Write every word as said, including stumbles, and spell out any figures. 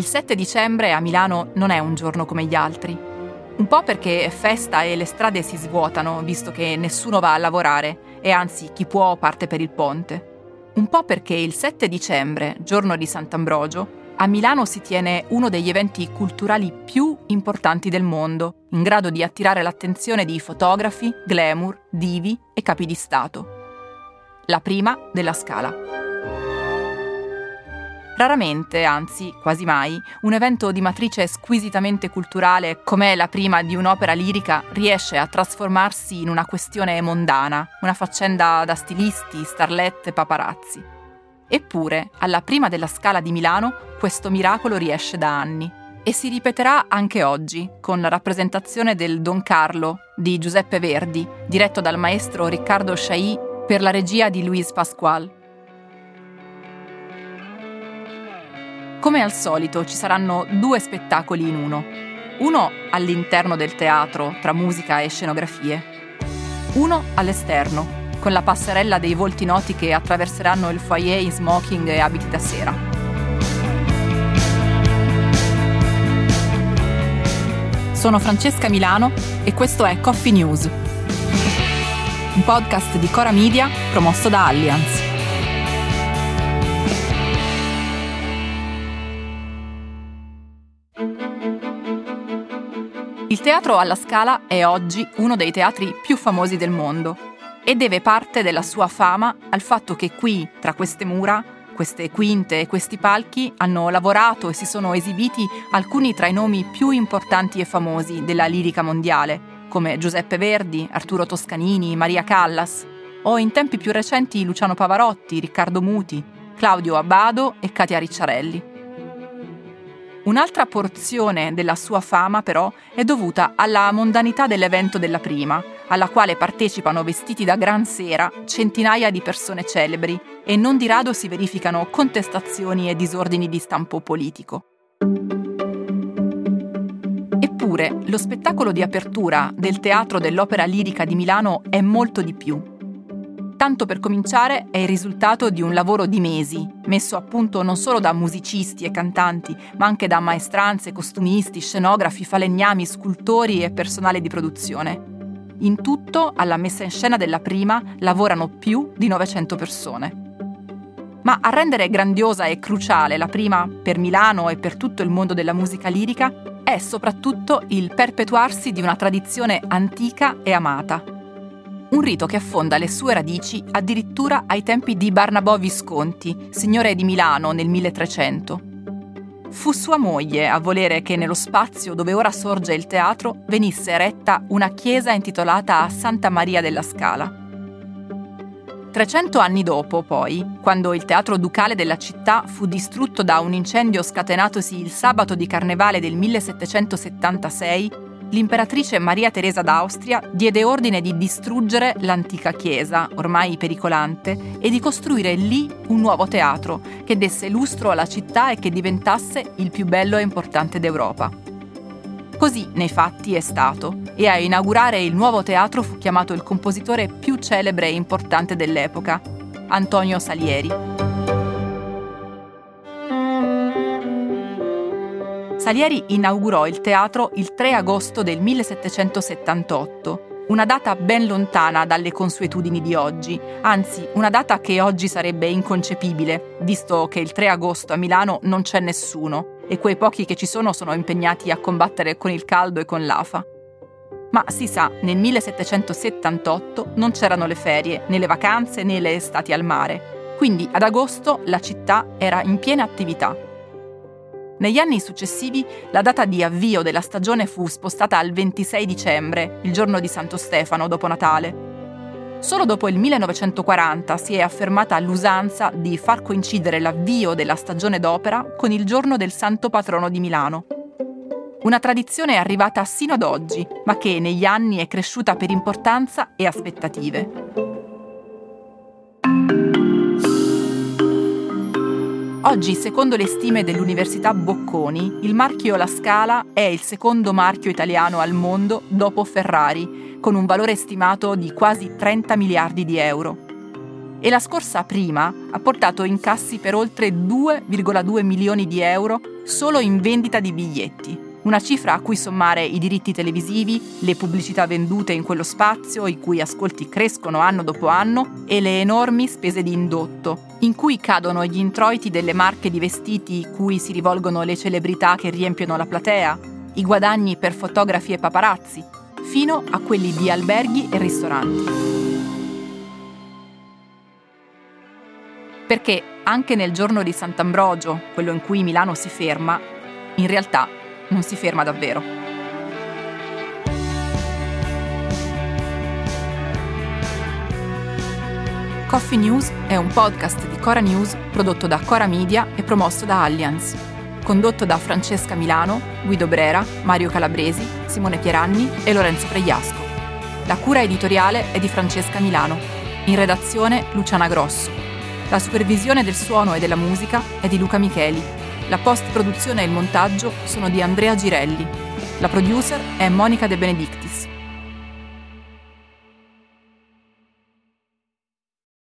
Il sette dicembre a Milano non è un giorno come gli altri. Un po' perché è festa e le strade si svuotano, visto che nessuno va a lavorare, e anzi chi può parte per il ponte. Un po' perché il sette dicembre, giorno di Sant'Ambrogio, a Milano si tiene uno degli eventi culturali più importanti del mondo, in grado di attirare l'attenzione di fotografi, glamour, divi e capi di Stato. La prima della Scala. Raramente, anzi quasi mai, un evento di matrice squisitamente culturale come la prima di un'opera lirica riesce a trasformarsi in una questione mondana, una faccenda da stilisti, starlette, paparazzi. Eppure, alla prima della Scala di Milano, questo miracolo riesce da anni. E si ripeterà anche oggi, con la rappresentazione del Don Carlo di Giuseppe Verdi, diretto dal maestro Riccardo Chailly per la regia di Luis Pasqual. Come al solito, ci saranno due spettacoli in uno. Uno all'interno del teatro, tra musica e scenografie. Uno all'esterno, con la passerella dei volti noti che attraverseranno il foyer in smoking e abiti da sera. Sono Francesca Milano e questo è Coffee News, un podcast di Cora Media promosso da Allianz. Il Teatro alla Scala è oggi uno dei teatri più famosi del mondo, e deve parte della sua fama al fatto che qui, tra queste mura, queste quinte e questi palchi, hanno lavorato e si sono esibiti alcuni tra i nomi più importanti e famosi della lirica mondiale, come Giuseppe Verdi, Arturo Toscanini, Maria Callas, o in tempi più recenti Luciano Pavarotti, Riccardo Muti, Claudio Abbado e Katia Ricciarelli. Un'altra porzione della sua fama, però, è dovuta alla mondanità dell'evento della prima, alla quale partecipano vestiti da gran sera centinaia di persone celebri e non di rado si verificano contestazioni e disordini di stampo politico. Eppure, lo spettacolo di apertura del Teatro dell'Opera Lirica di Milano è molto di più. Tanto per cominciare è il risultato di un lavoro di mesi, messo a punto non solo da musicisti e cantanti, ma anche da maestranze, costumisti, scenografi, falegnami, scultori e personale di produzione. In tutto, alla messa in scena della prima lavorano più di novecento persone. Ma a rendere grandiosa e cruciale la prima per Milano e per tutto il mondo della musica lirica è soprattutto il perpetuarsi di una tradizione antica e amata. Un rito che affonda le sue radici addirittura ai tempi di Barnabò Visconti, signore di Milano nel milletrecento. Fu sua moglie a volere che nello spazio dove ora sorge il teatro venisse eretta una chiesa intitolata a Santa Maria della Scala. Trecento anni dopo, poi, quando il teatro ducale della città fu distrutto da un incendio scatenatosi il sabato di Carnevale del millesettecentosettantasei, l'imperatrice Maria Teresa d'Austria diede ordine di distruggere l'antica chiesa, ormai pericolante, e di costruire lì un nuovo teatro che desse lustro alla città e che diventasse il più bello e importante d'Europa. Così, nei fatti, è stato, e a inaugurare il nuovo teatro fu chiamato il compositore più celebre e importante dell'epoca, Antonio Salieri. Salieri inaugurò il teatro il tre agosto del millesettecentosettantotto, una data ben lontana dalle consuetudini di oggi, anzi una data che oggi sarebbe inconcepibile, visto che il tre agosto a Milano non c'è nessuno e quei pochi che ci sono sono impegnati a combattere con il caldo e con l'afa. Ma si sa, nel millesettecentosettantotto non c'erano le ferie, né le vacanze né le estati al mare, quindi ad agosto la città era in piena attività. Negli anni successivi la data di avvio della stagione fu spostata al ventisei dicembre, il giorno di Santo Stefano dopo Natale. Solo dopo il millenovecentoquaranta si è affermata l'usanza di far coincidere l'avvio della stagione d'opera con il giorno del Santo Patrono di Milano. Una tradizione arrivata sino ad oggi, ma che negli anni è cresciuta per importanza e aspettative. Oggi, secondo le stime dell'Università Bocconi, il marchio La Scala è il secondo marchio italiano al mondo dopo Ferrari, con un valore stimato di quasi trenta miliardi di euro. e la scorsa prima ha portato incassi per oltre due virgola due milioni di euro solo in vendita di biglietti, una cifra a cui sommare i diritti televisivi, le pubblicità vendute in quello spazio, i cui ascolti crescono anno dopo anno, e le enormi spese di indotto, in cui cadono gli introiti delle marche di vestiti cui si rivolgono le celebrità che riempiono la platea, i guadagni per fotografi e paparazzi, fino a quelli di alberghi e ristoranti. Perché anche nel giorno di Sant'Ambrogio, quello in cui Milano si ferma, in realtà non si ferma davvero. Coffee News è un podcast di Cora News prodotto da Cora Media e promosso da Allianz. Condotto da Francesca Milano, Guido Brera, Mario Calabresi, Simone Pieranni e Lorenzo Pregiasco. La cura editoriale è di Francesca Milano. In redazione Luciana Grosso. La supervisione del suono e della musica è di Luca Micheli. La post-produzione e il montaggio sono di Andrea Girelli. La producer è Monica De Benedictis.